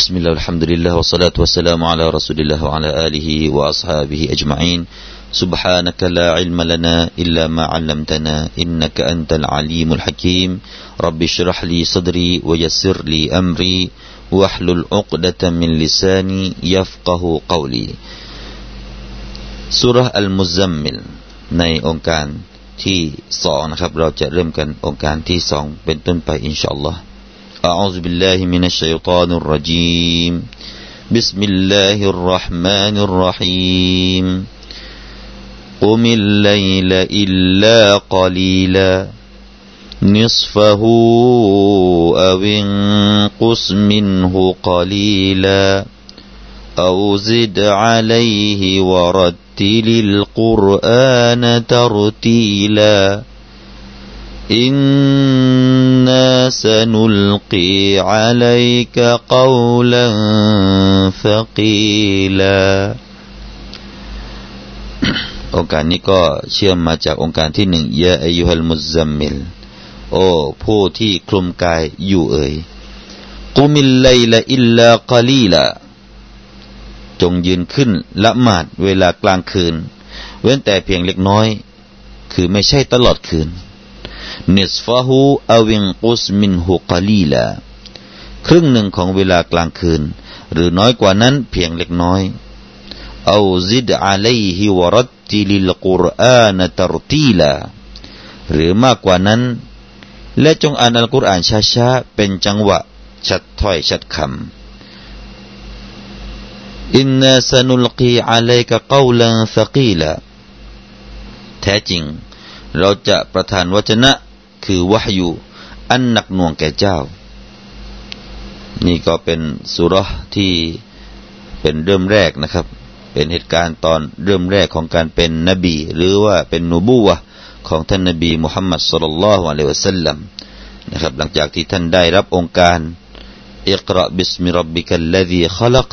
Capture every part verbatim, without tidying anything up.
بسم الله والحمد لله والصلاة والسلام على رسول الله وعلى آله وأصحابه أجمعين سبحانك لا علم لنا إلا ما علمتنا إنك أنت العليم الحكيم رب اشرح لي صدري ويسر لي أمري واحلل عقدة من لساني يفقه قولي سورة المزمل ในองค์การที่สองนะครับเราจะเริ่มกันองค์การที่สองเป็นต้นไปอินชาอัลลอฮ์أعوذ بالله من الشيطان الرجيم بسم الله الرحمن الرحيم قم الليل إلا قليلا نصفه أو انقص منه قليلا أو زد عليه ورتل القرآن ترتيلا إنا سنلقي عليك قولا ثقيلا องค์การนี้ก็เชื่อมมาจากองค์การที่หนึ่งยาอายุฮัลมุซัมมิลโอ้ผู้ที่คลุมกายอยู่เอ่ยกุมิลไลละอิลลากะลีละจงยืนขึ้นละหมาดเวลากลางคืนเว้นแต่เพียงเล็กน้อยคือไม่ใช่ตลอดคืนนิสฟะฮูอวินกุสมินฮุกะลีลาครึ่งหนึ่งของเวลากลางคืนหรือน้อยกว่านั้นเพียงเล็กน้อยเอาซิดอะลัยฮิวะรัตติลิลกุรอานตัรตีลาหรือมากกว่านั้นและจงอ่านอัลกุรอานช้าๆเป็นจังหวะชัดถ้อยชัดคำอินนาซะนุลกีอะลัยกะกอลันซะกีลาแท้จริงเราจะประทานวจนะคือวะฮยูอันหนักหน่วงแก่เจ้านี่ก็เป็นซูเราะห์ที่เป็นเริ่มแรกนะครับเป็นเหตุการณ์ตอนเริ่มแรกของการเป็นนบีหรือว่าเป็นนุบูวะห์ของท่านนบีมุฮัมมัดศ็อลลัลลอฮุอะลัยฮิวะซัลลัมนะครับหลังจากที่ท่านได้รับองค์การอิกเราะบิสมิร็อบบิกัลลซีคอลัก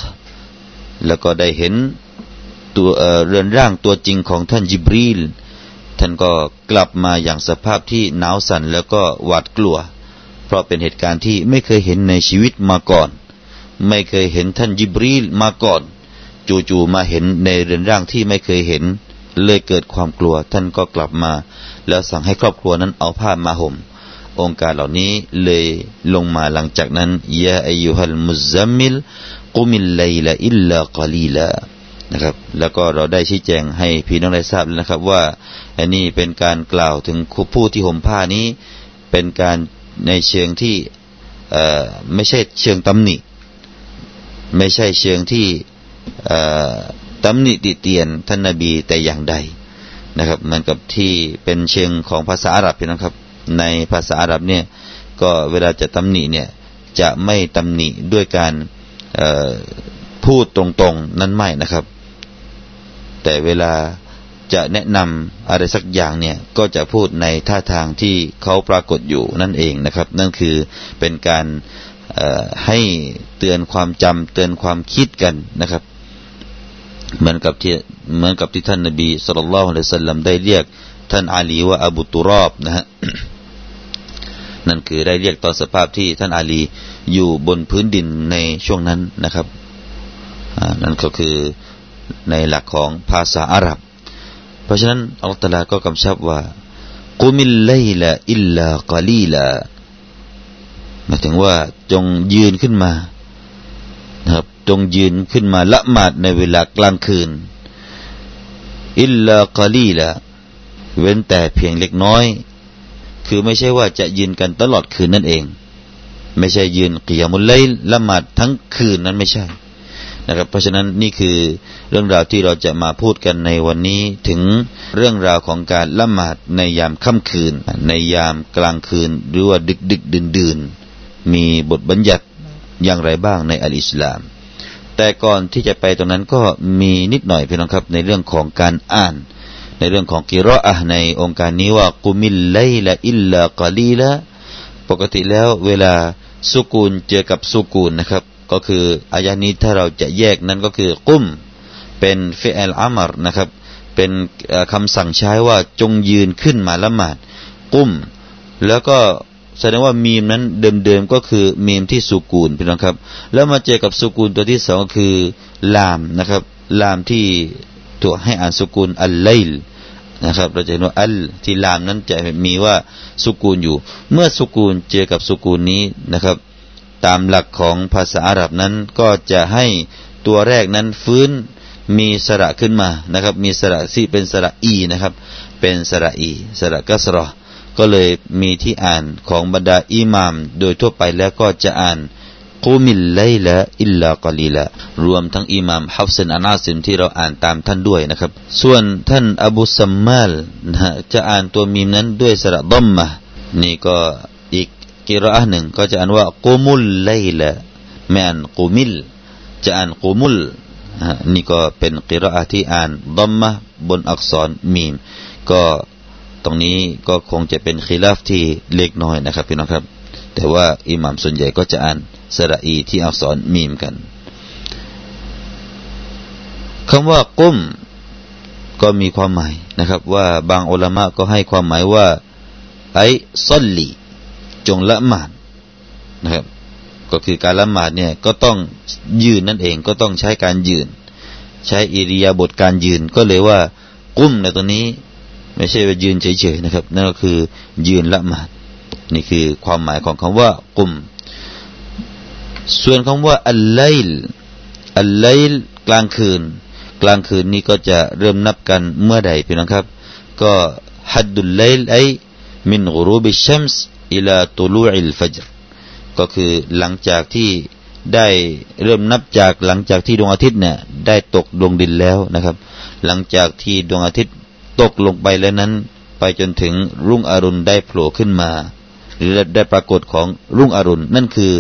แล้วก็ได้เห็นตัวเอ่อเรือนร่างตัวจริงของท่านญิบรีลท่านก็กลับมาอย่างสภาพที่หนาวสั่นแล้วก็หวาดกลัวเพราะเป็นเหตุการณ์ที่ไม่เคยเห็นในชีวิตมาก่อนไม่เคยเห็นท่านญิบรีลมาก่อนจู่ๆมาเห็นในเรือนร่างที่ไม่เคยเห็นเลยเกิดความกลัวท่านก็กลับมาแล้วสั่งให้ครอบครัวนั้นเอาผ้ามาห่มองค์การเหล่านี้เลยลงมาหลังจากนั้นยาอัยยูฮัลมุซัมมิลกุมิลไลลาอิลลากะลีลานะครับแล้วก็เราได้ชี้แจงให้พี่น้องได้ทราบแล้วนะครับว่าอันนี้เป็นการกล่าวถึงผู้ที่ห่มผ้านี้เป็นการในเชิงที่เอ่อไม่ใช่เชิงตำหนิไม่ใช่เชิงที่เอ่อตำหนิติเตียนท่านนบีแต่อย่างใดนะครับเหมือนกับที่เป็นเชิงของภาษาอาหรับนะครับในภาษาอาหรับเนี่ยก็เวลาจะตำหนิเนี่ยจะไม่ตำหนิด้วยการเอ่อพูดตรงๆนั้นไม่นะครับแต่เวลาจะแนะนำอะไรสักอย่างเนี่ยก็จะพูดในท่าทางที่เขาปรากฏอยู่นั่นเองนะครับนั่นคือเป็นการให้เตือนความจำเตือนความคิดกันนะครับเหมือนกับที่เหมือนกับที่ท่านนบีศ็อลลัลลอฮุอะลัยฮิวะซัลลัมได้เรียกท่านอาลีว่าอบูตุรอบนะฮะ นั่นคือได้เรียกตอนสภาพที่ท่านอาลีอยู่บนพื้นดินในช่วงนั้นนะครับนั่นก็คือในหลักของภาษาอาหรับเพราะฉะนั้นอัลลอฮฺตะอาลาก็กำชับว่ากุมิลไลลาอิลลากะลีลาหมายถึงว่าจงยืนขึ้นมานะครับจงยืนขึ้นมาละหมาดในเวลากลางคืนอิลลากะลีลาเว้นแต่เพียงเล็กน้อยคือไม่ใช่ว่าจะยืนกันตลอดคืนนั่นเองไม่ใช่ยืนกิยามุลไลลละหมาดทั้งคืนนั้นไม่ใช่นะครับเพราะฉะนั้นนี่คือเรื่องราวที่เราจะมาพูดกันในวันนี้ถึงเรื่องราวของการละหมาดในยามค่ำคืนในยามกลางคืนหรือว่าดึกดึกดื่นดื่นมีบทบัญญัติอย่างไรบ้างในอัลอิสลามแต่ก่อนที่จะไปตรงนั้นก็มีนิดหน่อยพี่น้องครับในเรื่องของการอ่านในเรื่องของกิรออะห์ในองค์การนี้ว่ากุมิลไลละอิลลากะลีละปกติแล้วเวลาสุกูนเจอกับสุกูนนะครับก็คืออายะนี้ถ้าเราจะแยกนั้นก็คือกุมเป็นฟิอัลอามรนะครับเป็นคำสั่งใช้ว่าจงยืนขึ้นมาละหมาดกุมแล้วก็ แสดงว่ามีมนั้นเดิมๆก็คือมีมที่สุกูนพี่น้องครับแล้วมาเจอกับสุกูนตัวที่สองก็คือลามนะครับลามที่ถูกให้อ่านสุกูนอัลไลลนะครับเราจะเห็นว่าอัลที่ลามนั้นจะมีว่าสุกูนอยู่เมื่อสุกูนเจอกับสุกูนนี้นะครับตามหลักของภาษาอาหรับนั้นก็จะให้ตัวแรกนั้นฟื้นมีสระขึ้นมานะครับมีสระที่เป็นสระอีนะครับเป็นสระอีสระกัสเราะห์ก็เลยมีที่อ่านของบรรดาอิหม่ามโดยทั่วไปแล้วก็จะอ่านกุมิลไลลาอิลลากอลีลารวมทั้งอิหม่ามฮัฟซันอานาซิมที่เราอ่านตามท่านด้วยนะครับส่วนท่านอบูซัมมาลนะฮะจะอ่านตัวมีมนั้นด้วยสระดัมมะห์นี่ก็อีกกิรออะห์หนึ่งก็จะอ่านว่ากุมุลไลลาไม่อ่านกุมิลจะอ่านกุมุลนี่ก็เป็นกิรออะห์ที่อ่านดัมมะห์บนอักษรมีมก็ตรงนี้ก็คงจะเป็นคิลาฟที่เล็กน้อยนะครับพี่น้องครับแต่ว่าอิหม่ามส่วนใหญ่ก็จะอ่านสระอีที่อักษรมีมกันคำว่ากุมก็มีความหมายนะครับว่าบางอุลามะก็ให้ความหมายว่าไอซอลลีจงละหมาดนะครับก็คือการละหมาดเนี่ยก็ต้องยืนนั่นเองก็ต้องใช้การยืนใช้อิริยาบถการยืนก็เลยว่ากุมในตรงนี้ไม่ใช่ว่ายืนเฉยๆนะครับนั่นก็คือยืนละหมาดนี่คือความหมายของคำว่ากุมส่วนคำว่าอัลไลลอัลไลลกลางคืนกลางคืนนี้ก็จะเริ่มนับกันเมื่อใดพี่น้องครับก็ฮัดดุลไลลไอมินกุรูบิชัมส์อิลาตุลูอิลฟัจรก็คือหลังจากที่ได้เริ่มนับจากหลังจากที่ดวงอาทิตย์เนี่ยได้ตกลงดินแล้วนะครับหลังจากที่ดวงอาทิตย์ตกลงไปแล้วนั้นไปจนถึงรุ่งอรุณได้โผล่ขึ้นมาหรือได้ปรากฏของรุ่งอรุณนั่นคือ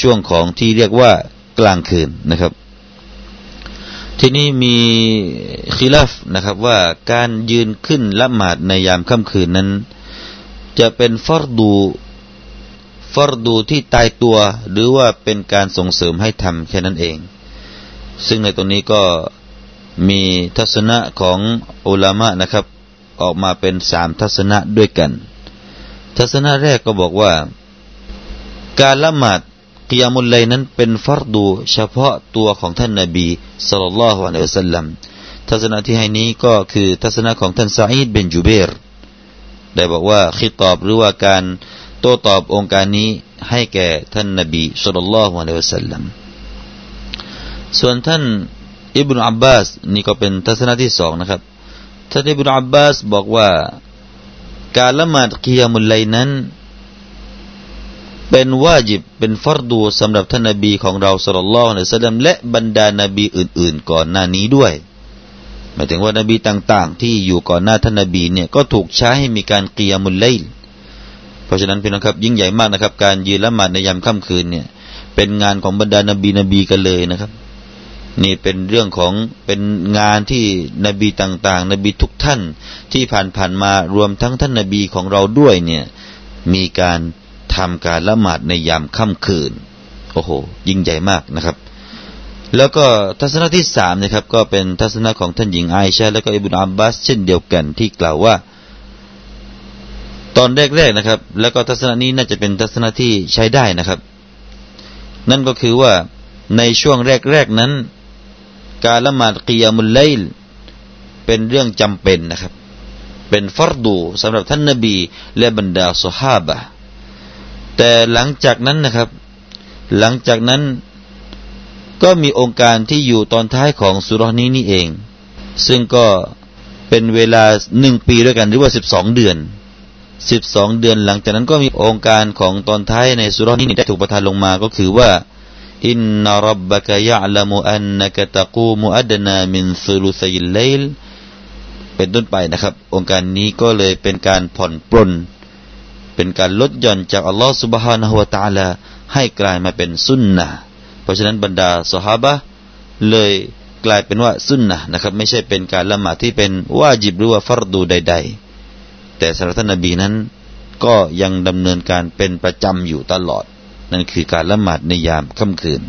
ช่วงของที่เรียกว่ากลางคืนนะครับที่นี่มีคิลาฟนะครับว่าการยืนขึ้นละหมาดในยามค่ำคืนนั้นจะเป็นฟารดูฟารดูที่ตายตัวหรือว่าเป็นการส่งเสริมให้ทำแค่นั้นเองซึ่งในตรงนี้ก็มีทัศนะของอุลามะนะครับออกมาเป็นสามทัศนะด้วยกันทัศนะแรกก็บอกว่าการละหมาดกิยามุลไลนั้นเป็นฟัรดูเฉพาะตัวของท่านนบีศ็อลลัลลอฮุอะลัยฮิวะซัลลัมทัศนะที่ให้นี้ก็คือทัศนะของท่านซะอีดบินจุเบรได้บอกว่าคิตอบหรือว่าการโต้ตอบองค์การนี้ให้แก่ท่านนบีศ็อลลัลลอฮุอะลัยฮิวะซัลลัมส่วนท่านอิบนุอับบาสนี่ก็เป็นทัศนะที่สองนะครับท่านอิบนุอับบาสบอกว่าการละหมาดกิยามุลไลนั้นเป็นวาญิบเป็นฟัรดูสำหรับท่านนบีของเราศ็อลลัลลอฮุอะลัยฮิวะซัลลัมและบรรดานบีอื่นๆก่อนหน้านี้ด้วยหมายถึงว่านบีต่างๆที่อยู่ก่อนหน้าท่านนบีเนี่ยก็ถูกใช้ให้มีการกิยามุลไลเพราะฉะนั้นพี่น้องครับยิ่งใหญ่มากนะครับการยืนละหมาดในยามค่ำคืนเนี่ยเป็นงานของบรรดานบีนบีกันเลยนะครับนี่เป็นเรื่องของเป็นงานที่นบีต่างๆนบีทุกท่านที่ผ่านๆมารวมทั้งท่านนบีของเราด้วยเนี่ยมีการทำการละหมาดในยามค่ำคืนโอ้โหยิ่งใหญ่มากนะครับแล้วก็ทัศนะที่สามนะครับก็เป็นทัศนะของท่านหญิงไอชาและก็อิบนุอับบาสเช่นเดียวกันที่กล่าวว่าตอนแรกๆนะครับแล้วก็ทัศนะนี้น่าจะเป็นทัศนะที่ใช้ได้นะครับนั่นก็คือว่าในช่วงแรกๆนั้นการละหมาดกิยามุลไลลเป็นเรื่องจำเป็นนะครับเป็นฟัรดูสำหรับท่านนบีและบรรดาซอฮาบะห์แต่หลังจากนั้นนะครับหลังจากนั้นก็มีองค์การที่อยู่ตอนท้ายของซูเราะห์นี้นี่เองซึ่งก็เป็นเวลาหนึ่งปีด้วยกันหรือว่าสิบสองเดือนสิบสองเดือนหลังจากนั้นก็มีองค์การของตอนท้ายในซูเราะห์นี้ได้ถูกประทานลงมาก็คือว่าอินนาร็อบบะกะยะอ์ละมุอันนะกะตะกูมุอัดนามินซุลุซัยลไลลเป็นต้นไปนะครับองค์การนี้ก็เลยเป็นการผ่อนปรนเป็นการลดหย่อนจากอัลเลาะห์ซุบฮานะฮูวะตะอาลาให้กลายมาเป็นซุนนะห์เพราะฉะนั้นบรรดาซอฮาบะห์เลยกลายเป็นว่าซุนนะห์นะครับไม่ใช่เป็นการละหมาดที่เป็นวาญิบหรือว่าฟัรดูใดๆแต่สำหรับท่านนบีนั้นก็ยังดำเนินการเป็นประจำอยู่ตลอดนั่นคือการละหมาดในยามค่ำคืน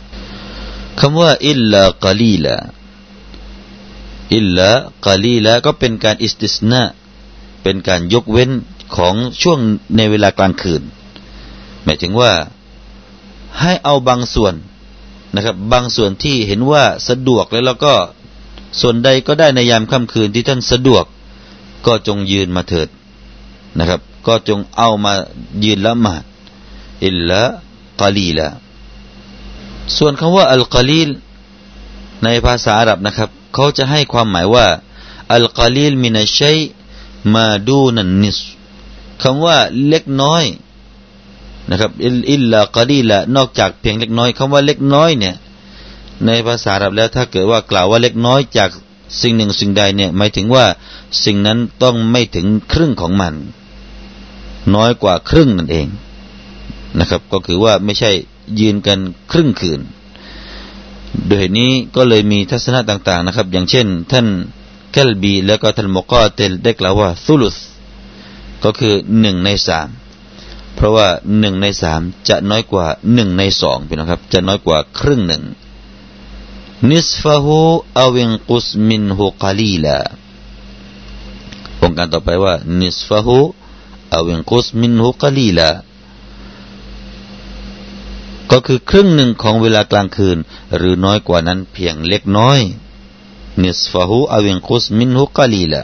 คำว่าอิลลากะลีลาอิลลากะลีลาก็เป็นการอิสติสนาเป็นการยกเว้นของช่วงในเวลากลางคืน หมายถึงว่าให้เอาบางส่วนนะครับบางส่วนที่เห็นว่าสะดวกแล้วแล้วก็ส่วนใดก็ได้ในยามค่ำคืนที่ท่านสะดวกก็จงยืนมาเถิดนะครับก็จงเอามายืนละหมาดอิลละกะลีละส่วนคำว่าอัลกะลีลในภาษาอาหรับนะครับเขาจะให้ความหมายว่าอัลกะลีลมินัชชัยมาดูนันนิสคำว่าเล็กน้อยนะครับอิลลากะลีละนอกจากเพียงเล็กน้อยคำว่าเล็กน้อยเนี่ยในภาษาอาหรับแล้วถ้าเกิดว่ากล่าวว่าเล็กน้อยจากสิ่งหนึ่งสิ่งใดเนี่ยหมายถึงว่าสิ่งนั้นต้องไม่ถึงครึ่งของมันน้อยกว่าครึ่งนั่นเองนะครับก็คือว่าไม่ใช่ยืนกันครึ่งคืนโดยนี้ก็เลยมีทัศนะต่างๆนะครับอย่างเช่นท่านกัลบีแล้วก็ท่านมุกอติลได้กล่าวว่าซุลุสก็คือหนึ่งในสามเพราะว่าหนึ่งในสามจะน้อยกว่าหนึ่งในสองพี่น้องครับจะน้อยกว่าครึ่งหนึ่งนิสฟะฮูอวินกุสมินฮูกะลีลาองค์การต่อไปว่านิสฟะฮูอวินกุสมินฮูกะลีลาก็คือครึ่งหนึ่งของเวลากลางคืนหรือน้อยกว่านั้นเพียงเล็กน้อยนิสฟะฮูอวินกุสมินฮูกะลีลา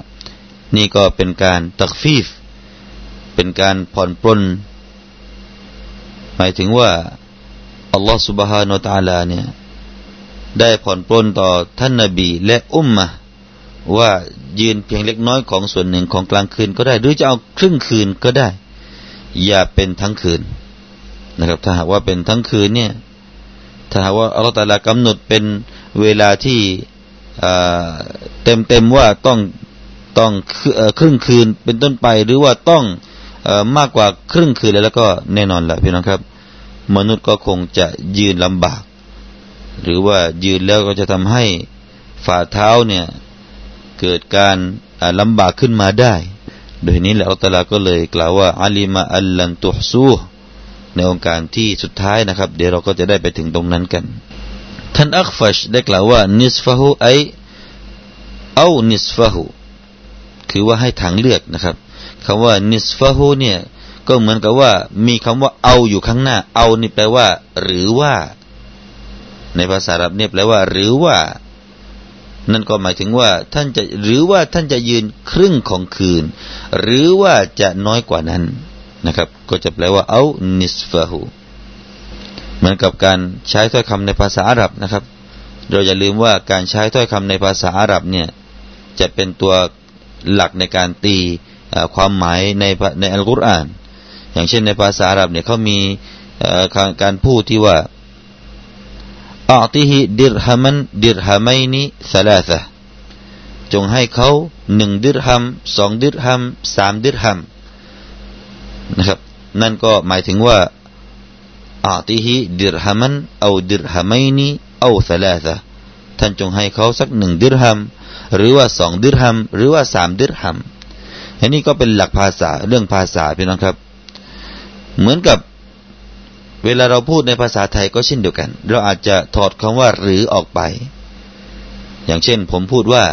นี่ก็เป็นการตักฟีฟเป็นการผ่อนปลนหมายถึงว่าอัลลอฮฺซุบฮานะฮูวะตะอาลาเนี่ยได้ผ่อนปลนต่อท่านนบีและอุมมะว่ายืนเพียงเล็กน้อยของส่วนหนึ่งของกลางคืนก็ได้หรือจะเอาครึ่งคืนก็ได้อย่าเป็นทั้งคืนนะครับถ้าหากว่าเป็นทั้งคืนเนี่ยถ้าหากว่าอัลลอฮฺตะอาลากำหนดเป็นเวลาที่เต็มเต็มว่าต้องต้องครึ่งคืนเป็นต้นไปหรือว่าต้องมากกว่าครึ่งคืนแล้วก็แน่นอนแหละพี่น้องครับมนุษย์ก็คงจะยืนลำบากหรือว่ายืนแล้วก็จะทำให้ฝ่าเท้าเนี่ยเกิดการลำบากขึ้นมาได้โดยนี้แหละอัลลอฮฺตะอาลาก็เลยกล่าวว่าอาลิมะอัลลันตุฮซูในองค์การที่สุดท้ายนะครับเดี๋ยวเราก็จะได้ไปถึงตรงนั้นกันท่านอักฟัชได้กล่าวว่านิสฟะฮูไอเอานิสฟะฮูคือว่าให้ทางเลือกนะครับคำว่านิสฟะฮูเนี่ยก็เหมือนกับว่ามีคำว่าเอาอยู่ข้างหน้าเอานี่แปลว่าหรือว่าในภาษาอาหรับเนี่ยแปลว่าหรือว่านั่นก็หมายถึงว่าท่านจะหรือว่าท่านจะยืนครึ่งของคืนหรือว่าจะน้อยกว่านั้นนะครับก็จะแปลว่าเอานิสฟะฮูเหมือนกับการใช้ถ้อยคำในภาษาอาหรับนะครับเราอย่าลืมว่าการใช้ถ้อยคำในภาษาอาหรับเนี่ยจะเป็นตัวหลักในการตีความหมายในในอัลกุรอานอย่างเช่นในภาษาอาหรับเนี่ยเขามีการพูดที่ว่าอัติฮิดิรฮามันดิรฮามัยนิสลาซะจงให้เขาหนึ่งดิรฮัมสองดิรฮัมสามดิรฮัมนะครับนั่นก็หมายถึงว่าอัติฮิดิรฮามันเอาดิรฮามัยนิเอาสลาซะท่านจงให้เขาสักหนึ่งดิรฮัมหรือว่าสองดิรฮัมหรือว่าสามดิรฮัมอันนี้ก็เป็นหลักภาษาเรื่องภาษาพี่น้องครับเหมือนกับเวลาเราพูดในภาษาไทยก็เช่นเดียวกันเราอาจจะถอดคำว่าหรือออกไปอย่างเช่นผมพูดว่า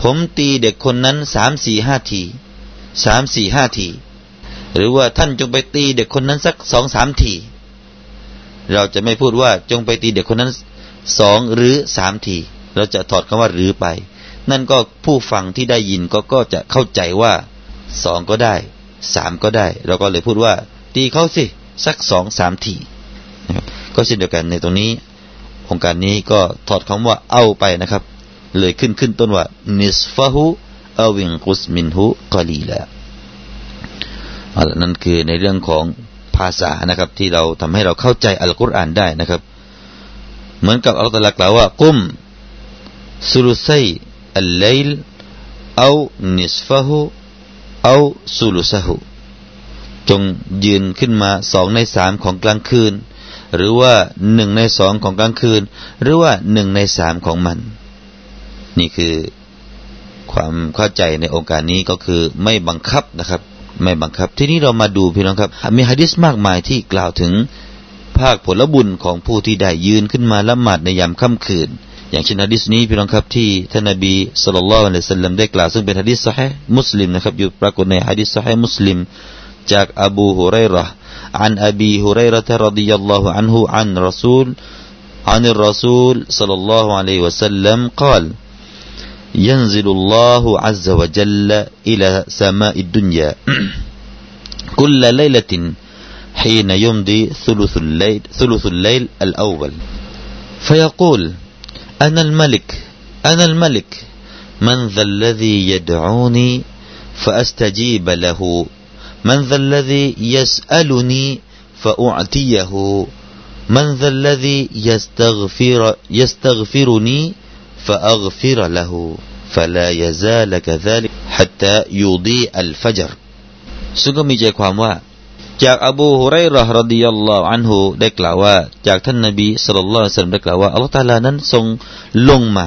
ผมตีเด็กคนนั้น สามสี่ห้า ทีสามสี่ห้าทีหรือว่าท่านจงไปตีเด็กคนนั้นสัก สองสาม ทีเราจะไม่พูดว่าจงไปตีเด็กคนนั้นสองหรือสามทีเราจะถอดคำว่าหรือไปนั่นก็ผู้ฟังที่ได้ยินก็ก็จะเข้าใจว่าสองก็ได้สามก็ได้เราก็เลยพูดว่าตีเขาสิสัก สองสาม ทีนะครับก็เช่นเดียวกันในตรงนี้องค์การนี้ก็ถอดคำว่าเอาไปนะครับเลยขึ้นขึ้นต้นว่านิสฟะฮูอวินกุสมินฮูกะลีลาอันนั้นคือในเรื่องของภาษานะครับที่เราทำให้เราเข้าใจอัลกุรอานได้นะครับเหมือนกับอัลลอฮฺตะอาลากล่าวว่ากุมซุลุซัยอัลไลลเอานิสฟะฮูเอาซุลุซะฮูจงยืนขึ้นมาสองในสามของกลางคืนหรือว่าหนึ่งในสองของกลางคืนหรือว่าหนึ่งในสามของมันนี่คือความเข้าใจในองค์การนี้ก็คือไม่บังคับนะครับไม่บังคับทีนี้เรามาดูพี่น้องครับมีหะดีษมากมายที่กล่าวถึงภาคผลบุญของผู้ที่ได้ยืนขึ้นมาละหมาดในยามค่ำคืนอย่างเช่นหะดีษนี้พี่น้องครับที่ท่านนบีศ็อลลัลลอฮุอะลัยฮิวะซัลลัมได้กล่าวซึ่งเป็นหะดีษซอฮีห์มุสลิมนะครับอยู่ปรากฏในหะดีษซอฮีห์มุสลิมจากอบูฮุรัยเราะห์ عن أبي هريرة رضي الله عنه عن رسول عن الرسول صلى الله عليه وسلم قال ينزل الله عز وجل إلى سماء الدنيا كل ليلة حين يمضي ثلث الليل ثلث الليل الأول فيقول أنا الملك أنا الملك من ذا الذي يدعوني فأستجيب له من ذا الذي يسألني فأعطيه من ذا الذي يستغفر يستغفرني فأغفر له فلا يزال كذلك حتى يضيء الفجر ซึ่งก็มีใจความว่าจากอบูฮุรัยเราะห์รอฎิยัลลอฮุอันฮุได้กล่าวว่าจากท่านนบีศ็อลลัลลอฮุอะลัยฮิวะซัลลัมได้กล่าวว่าอัลเลาะห์ตะอาลานั้นทรงลงมา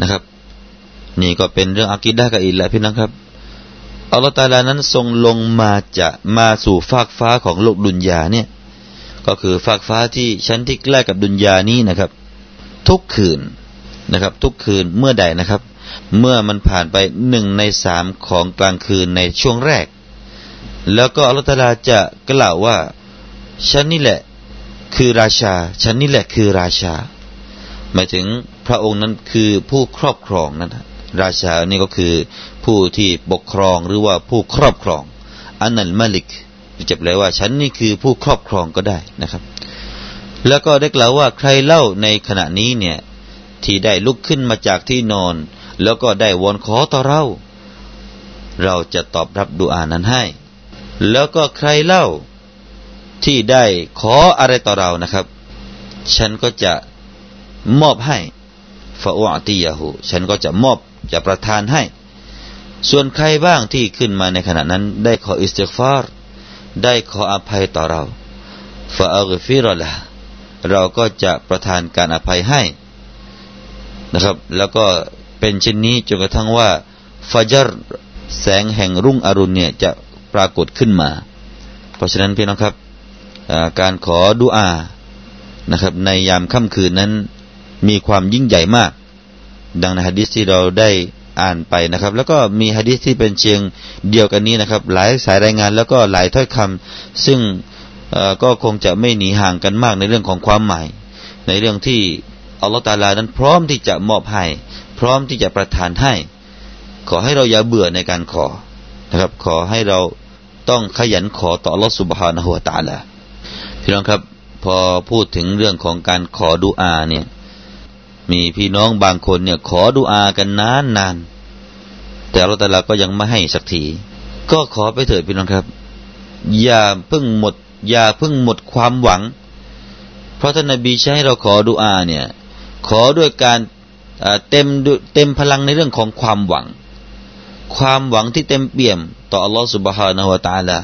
นะครับนี่ก็เป็นเรื่องอะกีดะห์กับอีกแล้วพี่น้องครับอัลเลาะห์ตะอาลานั้นทรงลงมาจะมาสู่ฟากฟ้าของโลกดุนยาเนี่ยก็คือฟากฟ้าที่ชั้นที่ใกล้กับดุนยานี้นะครับทุกคืนนะครับทุกคืนเมื่อใดนะครับเมื่อมันผ่านไปหนึ่งในสามของกลางคืนในช่วงแรกแล้วก็อัลเลาะห์ตะอาลาจะกล่าวว่าฉันนี่แหละคือราชาฉันนี่แหละคือราชาหมายถึงพระองค์นั้นคือผู้ครอบครองนั่นราชานี่ก็คือผู้ที่ปกครองหรือว่าผู้ครอบครองอันนัลมาลิกจะแปลว่าฉันนี่คือผู้ครอบครองก็ได้นะครับแล้วก็ได้กล่าวว่าใครเล่าในขณะนี้เนี่ยที่ได้ลุกขึ้นมาจากที่นอนแล้วก็ได้วอนขอต่อเราเราจะตอบรับดุอานั้นให้แล้วก็ใครเล่าที่ได้ขออะไรต่อเรานะครับฉันก็จะมอบให้ฟะอูอติยะฮูฉันก็จะมอบจะประทานให้ส่วนใครบ้างที่ขึ้นมาในขณะนั้นได้ขออิสติฆฟารได้ขออภัยต่อเราฟะอัฆฟิรละเราก็จะประทานการอภัยให้นะครับแล้วก็เป็นเช่นนี้จนกระทั่งว่าฟัจรแสงแห่งรุ่งอรุณเนี่ยจะปรากฏขึ้นมาเพราะฉะนั้นพี่น้องครับการขอดุอานะครับในยามค่ำคืนนั้นมีความยิ่งใหญ่มากดังในหะดีษที่เราได้อ่านไปนะครับแล้วก็มีหะดีษที่เป็นเชียงเดียวกันนี้นะครับหลายสายรายงานแล้วก็หลายถ้อยคำซึ่งก็คงจะไม่หนีห่างกันมากในเรื่องของความหมายในเรื่องที่อัลเลาะห์ตะอาลานั้นพร้อมที่จะมอบให้พร้อมที่จะประทานให้ขอให้เราอย่าเบื่อในการขอนะครับขอให้เราต้องขยันขอต่ออัลเลาะห์ซุบฮานะฮูวะตะอาลาพี่น้องครับพอพูดถึงเรื่องของการขอดุอาเนี่ยมีพี่น้องบางคนเนี่ยขอดุอากันนานนานแต่อัลเลาะห์ตะอาลาก็ยังไม่ให้สักทีก็ขอไปเถิดพี่น้องครับอย่าเพิ่งหมดอย่าเพิ่งหมดความหวังเพราะท่านนบีใช้เราขอดุอาเนี่ยขอด้วยการเต็มเต็มพลังในเรื่องของความหวังความหวังที่เต็มเปี่ยมต่ออัลเลาะห์ซุบฮานะฮูวะตะอาลา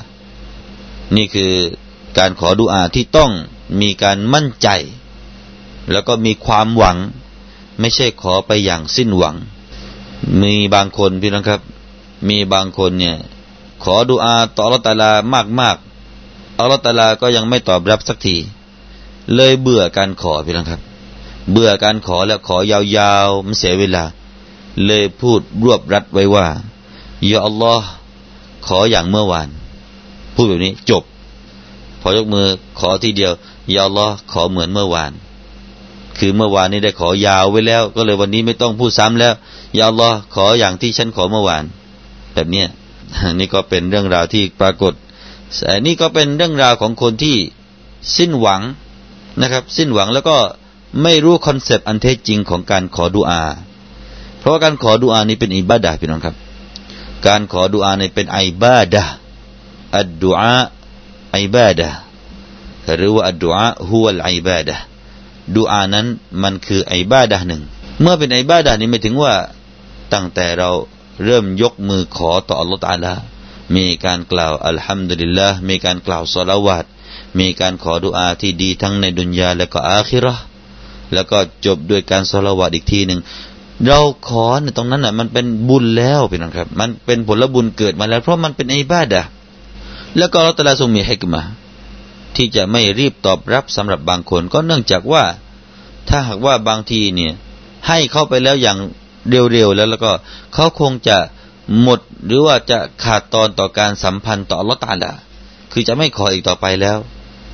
นี่คือการขอดุอาที่ต้องมีการมั่นใจแล้วก็มีความหวังไม่ใช่ขอไปอย่างสิ้นหวังมีบางคนพี่น้องครับมีบางคนเนี่ยขอดุอาต่ออัลเลาะห์ตะอาลามากๆอัลเลาะห์ตะอาลาก็ยังไม่ตอบรับสักทีเลยเบื่อการขอพี่น้องครับเบื่อการขอแล้วขอยาวๆมันเสียเวลาเลยพูดรวบรัดไว้ว่ายาอัลลอฮ์ขออย่างเมื่อวานพูดแบบนี้จบพอยกมือขอทีเดียวยาอัลลอฮ์ขอเหมือนเมื่อวานคือเมื่อวานนี้ได้ขอยาวไว้แล้วก็เลยวันนี้ไม่ต้องพูดซ้ำแล้วยาอัลลอฮ์ขออย่างที่ฉันขอเมื่อวานแบบเนี้ยนี่ก็เป็นเรื่องราวที่ปรากฏแต่นี่ก็เป็นเรื่องราวของคนที่สิ้นหวังนะครับสิ้นหวังแล้วก็ไม่รู้คอนเซปต์อันแท้จริงของการขอดุอาเพราะว่าการขอดุอานี้เป็นอิบาดะห์พี่น้องครับการขอดุอานี้เป็นอิบาดะห์อัดดุอาอิบาดะห์หรือว่าอัดดุอาฮุวัลอิบาดะห์ดุอานั้นมันคืออิบาดะห์หนึ่งเมื่อเป็นอิบาดะห์นี้หมายถึงว่าตั้งแต่เราเริ่มยกมือขอต่ออัลเลาะห์ตะอาลามีการกล่าวอัลฮัมดุลิลลาห์มีการกล่าวศอลาวาตมีการขอดุอาที่ดีทั้งในดุนยาและก็อาคิเราะห์แล้วก็จบด้วยการศอลาวาตอีกทีนึงเราขอในตรงนั้นน่ะมันเป็นบุญแล้วพี่น้องครับมันเป็นผลบุญเกิดมาแล้วเพราะมันเป็นอิบาดะห์แล้วก็อัลเลาะห์ตะอาลาทรงมีฮิกมะห์ที่จะไม่รีบตอบรับสำหรับบางคนก็เนื่องจากว่าถ้าหากว่าบางทีเนี่ยให้เข้าไปแล้วอย่างเร็วๆแล้วแล้วก็เขาคงจะหมดหรือว่าจะขาดตอนต่อการสัมพันธ์ต่ออัลเลาะห์ตะอาลา คือจะไม่ขออีกต่อไปแล้ว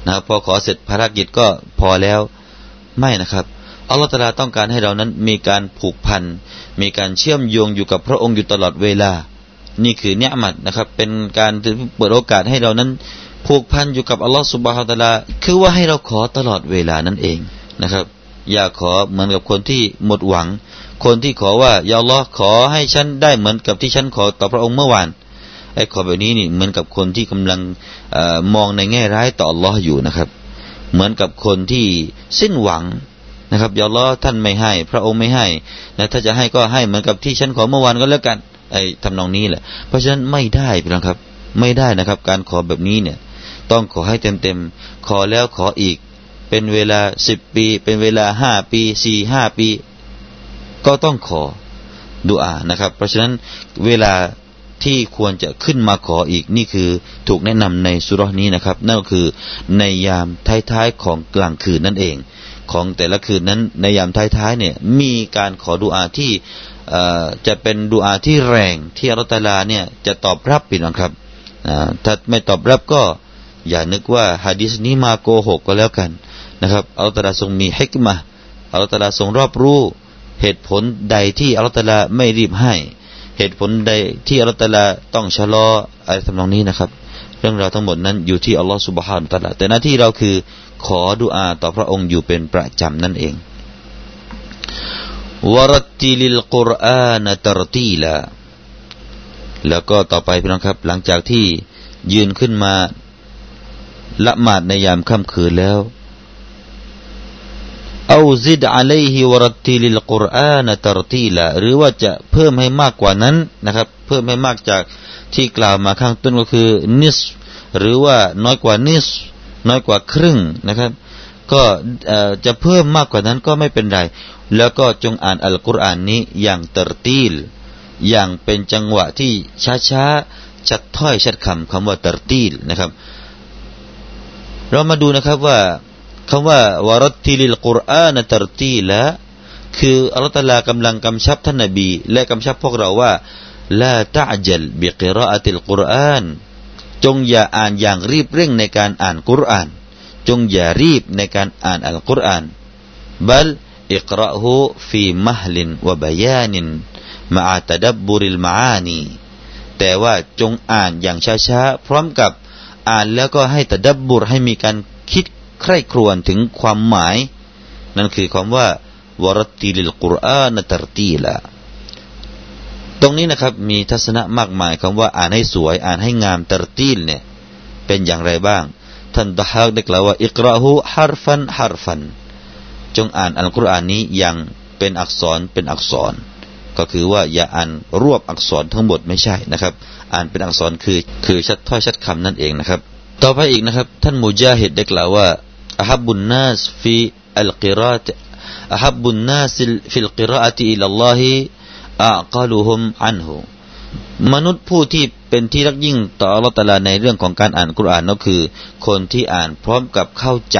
นะพอขอเสร็จภารกิจก็พอแล้วไม่นะครับอัลลอฮฺตะอาลาต้องการให้เรานั้นมีการผูกพันมีการเชื่อมโยงอยู่กับพระองค์อยู่ตลอดเวลานี่คือเนียมัตนะครับเป็นการเปิดโอกาสให้เรานั้นผูกพันอยู่กับอัลลอฮฺซุบฮานะฮูวะตะอาลาคือว่าให้เราขอตลอดเวลานั่นเองนะครับอย่าขอเหมือนกับคนที่หมดหวังคนที่ขอว่าอย่าอัลลอฮฺขอให้ฉันได้เหมือนกับที่ฉันขอต่อพระองค์เมื่อวานไอ้ขอแบบนี้นี่เหมือนกับคนที่กำลังเอ่อมองในแง่ร้ายต่ออัลลอฮฺอยู่นะครับเหมือนกับคนที่สิ้นหวังนะครับอย่าอัลลอฮฺท่านไม่ให้พระองค์ไม่ให้นะถ้าจะให้ก็ให้เหมือนกับที่ฉันขอเมื่อวานก็แล้วกันไอ้ทำนองนี้แหละเพราะฉะนั้นไม่ได้พี่น้องครับไม่ได้นะครับการขอแบบนี้เนี่ยต้องขอให้เต็มๆขอแล้วขออีกเป็นเวลาสิบปีเป็นเวลาห้าปีสี่ ห้าปีก็ต้องขอดุอานะครับเพราะฉะนั้นเวลาที่ควรจะขึ้นมาขออีกนี่คือถูกแนะนำในซูเราะห์นี้นะครับนั่นก็คือในยามท้ายๆของกลางคืนนั่นเองของแต่ละคืนนั้นในยามท้ายๆเนี่ยมีการขอดุอาที่เอ่อจะเป็นดุอาที่แรงที่อัลเลาะห์ตะอาลาเนี่ยจะตอบรับพี่น้องครับนะถ้าไม่ตอบรับก็อย่านึกว่าหะดีษนี้มาโกหกก็แล้วกันนะครับอัลเลาะห์ตะอาลาทรงมีฮิกมะห์อัลเลาะห์ตะอาลาทรงรอบรู้เหตุผลใดที่อัลเลาะห์ตะอาลาไม่รีบให้เหตุผลใดที่อัลเลาะห์ตะอาลาต้องชะลออะไรทำนองนี้นะครับเรื่องราวทั้งหมดนั้นอยู่ที่อัลเลาะห์ซุบฮานะฮูวะตะอาลาแต่หน้าที่เราคือขอดุอาต่อพระองค์อยู่เป็นประจำนั่นเองวะรัตติลิลกุรอานตัรตีลาแล้วก็ต่อไปพี่น้องครับหลังจากที่ยืนขึ้นมาละหมาดในยามค่ำคืนแล้วเอาซิดอะลัยฮิวะรัตติลิลกุรอานตัรตีลาหรือว่าจะเพิ่มให้มากกว่านั้นนะครับเพิ่มให้มากจากที่กล่าวมาข้างต้นก็คือนิสหรือว่าน้อยกว่านิสน้อยกว่าครึ่งนะครับก็จะเพิ่มมากกว่านั้นก็ไม่เป็นไรแล้วก็จงอ่านอัลกุรอานนี้อย่างตัรตีลอย่างเป็นจังหวะที่ช้าๆชัดถ้อยชัดคำคำว่าตัรตีลนะครับเรามาดูนะครับว่าคำว่าวะรัตติลิลกุรอานตัรตีลาคืออัลเลาะห์ตะอาลากำลังกำชับท่านนบีและกำชับพวกเราว่าลาตะอจัลบิกิรออะติลกุรอานจงอย่าอ่านอย่างรีบเร่งในการอ่านกุรอานจงอย่ารีบในการอ่านอัลกุรอานบัลอิกเราะฮูฟีมะห์ลินวะบะยานินมะอะตะดับบุริลมะอานีแต่ว่าจงอ่านอย่างช้าๆพร้อมกับอ่านแล้วก็ให้ตะดับบุรให้มีการคิดใคร่ครวญถึงความหมายนั่นคือคำว่าวะรัตติลิลกุรอานตัรตีลาตรงนี้นะครับมีทัศนะมากมายคำว่าอ่านให้สวยอ่านให้งามตัรตีลเนี่ยเป็นอย่างไรบ้างท่านดะฮากได้กล่าวว่าอิกเราะฮูฮาร์ฟันฮาร์ฟันจงอ่านอัลกุรอานนี้อย่างเป็นอักษรเป็นอักษรก็คือว่าอย่าอ่านรวบอักษรทั้งหมดไม่ใช่นะครับอ่านเป็นอักษรคือคือชัดถ้อยชัดคำนั่นเองนะครับต่อไปอีกนะครับท่านมุจาฮิดได้กล่าวว่าอะฮับบุนนาสฟีอัลกิรออะอะฮับบุนนาสฟิลกิรออะติอิลลัลลอฮิอะกอลุฮุมอันฮุมนุษย์ผู้ที่เป็นที่รักยิ่งต่ออัลเลาะห์ตะอาลาในเรื่องของการอ่านกุรอานก็คือคนที่อ่านพร้อมกับเข้าใจ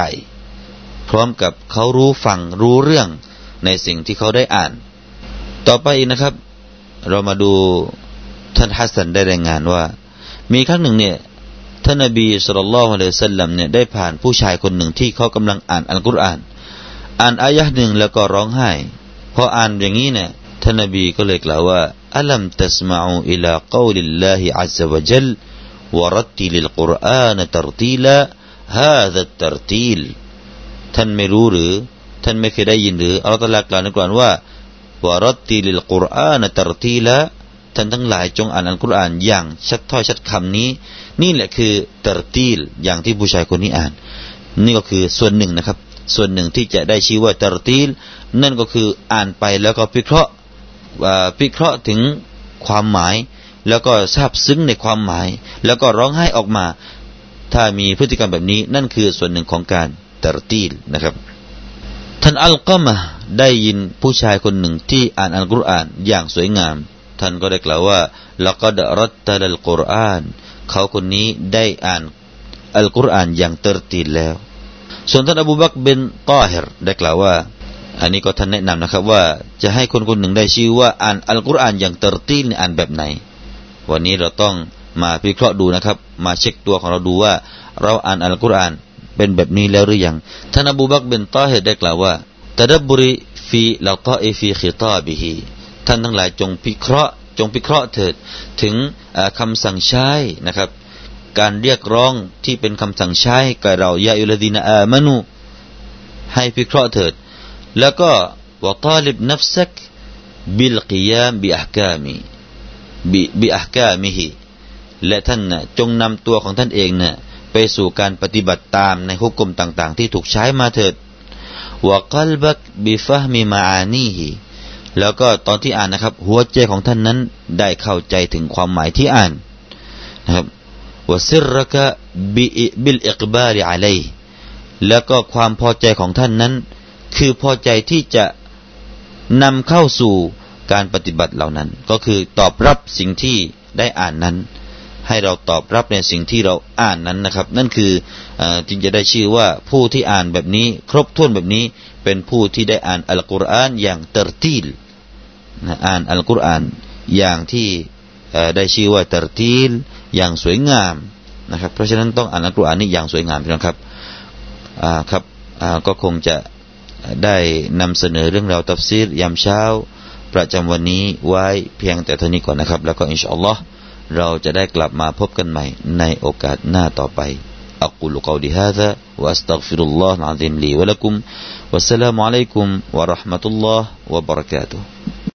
พร้อมกับเขารู้ฟังรู้เรื่องในสิ่งที่เขาได้อ่านต่อไปนะครับเรามาดูท่านฮัสซันได้รายงานว่ามีครั้งหนึ่งเนี่ยท่านนบีศ็อลลัลลอฮุอะลัยฮิวะซัลลัมเนี่ยได้ผ่านผู้ชายคนหนึ่งที่เขากำลังอ่านอัลกุรอานอ่านอายะห์หนึ่งแล้วก็ร้องไห้พออ่านอย่างนี้เนี่ยท่านนบีก็เลยกล่าวว่าอัลัมตัสมะอูอิลากอลิลลาฮิอัซซะวะญัลวะรัตติลิลกุรอานตัรตีลาฮาซะตัรตีลท่านไม่รู้หรือท่านไม่เคยได้ยินหรืออัลเลาะห์ตะอาลากล่าวในกุรอานว่าวะรัตติลิลกุรอานตัรตีลาท่านทั้งหลายจงอ่านอัลกุรอานอย่างชัดถ้อยชัดคำนี้นี่แหละคือตัรตีลอย่างที่ผู้ชายคนนี้อ่านนี่ก็คือส่วนหนึ่งนะครับส่วนหนึ่งที่จะได้ชื่อว่าตัรตีลนั่นก็คืออ่านไปแล้วก็พิเคราะห์พิเคราะห์ถึงความหมายแล้วก็ซาบซึ้งในความหมายแล้วก็ร้องไห้ออกมาถ้ามีพฤติกรรมแบบนี้นั่นคือส่วนหนึ่งของการตัรตีลนะครับท่านอัลกอมะห์ได้ยินผู้ชายคนหนึ่งที่อ่านอัลกุรอานอย่างสวยงามท่านก็ได้กล่าวว่าละกอดรัตตะลัลกุรอานเขาคนนี้ได้อ่านอัลกุรอานอย่างตัรตีลแล้วส่วนท่านอบูบักรบินตอฮิรได้กล่าวว่าอันนี้ก็ท่านแนะนำนะครับว่าจะให้คนคนหนึ่งได้ชื่อว่าอ่านอัลกุรอานอย่างตัรตีลอ่านแบบไหนวันนี้เราต้อง มาพิเคราะห์ดูนะครับมาเช็คตัวของเราดูว่าเราอ่านอัลกุรอานเป็นแบบนี้แล้วหรือยังท่านอบูบักรบินตอฮิรได้กล่าวว่าตะดับบุริฟีละฏออิฟีคิฏอบิฮิท่านทั้งหลายจงพิเคราะห์จงพิเคราะห์เถิดถึงคำสั่งใช้นะครับการเรียกร้องที่เป็นคำสั่งใช้กับเรายาอุลดีนาอามานูให้พิเคราะห์เถิดแล้วก็วะฏอลิบนัฟซักบิลกิยามบิอะห์กามิบิอะห์กามิฮิและท่านนะจงนำตัวของท่านเองนะไปสู่การปฏิบัติตามในหุกุมต่างๆที่ถูกใช้มาเถิดวะกัลบักบิฟะห์มิมะอานีฮิแล้วก็ตอนที่อ่านนะครับหัวใจของท่านนั้นได้เข้าใจถึงความหมายที่อ่านนะครับวะซิรรกะบิบิลอิกบาริอะลัยฮิแล้วก็ความพอใจของท่านนั้นคือพอใจที่จะนำเข้าสู่การปฏิบัติเหล่านั้นก็คือตอบรับสิ่งที่ได้อ่านนั้นให้เราตอบรับในสิ่งที่เราอ่านนั้นนะครับนั่นคือจึงจะได้ชื่อว่าผู้ที่อ่านแบบนี้ครบถ้วนแบบนี้เป็นผู้ที่ได้อ่านอัลกุรอานอย่างตัรตีลอ่านอัลกุรอานอย่างที่ได้ชื่อว่าตัรตีลอย่างสวยงามนะครับเพราะฉะนั้นต้องอ่านอัลกุรอานนี้อย่างสวยงามนะครับครับก็คงจะได้นำเสนอเรื่องราวตัฟซีรยามเช้าประจำวันนี้ไว้เพียงแต่เท่านี้ก่อนนะครับแล้วก็อินชาอัลลอฮ์เราจะได้กลับมาพบกันใหม่ในโอกาสหน้าต่อไปอักูลุกอลีฮาซาวะอัสตัฆฟิรุลลอฮ์อะซีมลีวะละกุมวัสสลามุอะลัยกุมวะเราะห์มะตุลลอฮ์วะบะเราะกาตุฮ์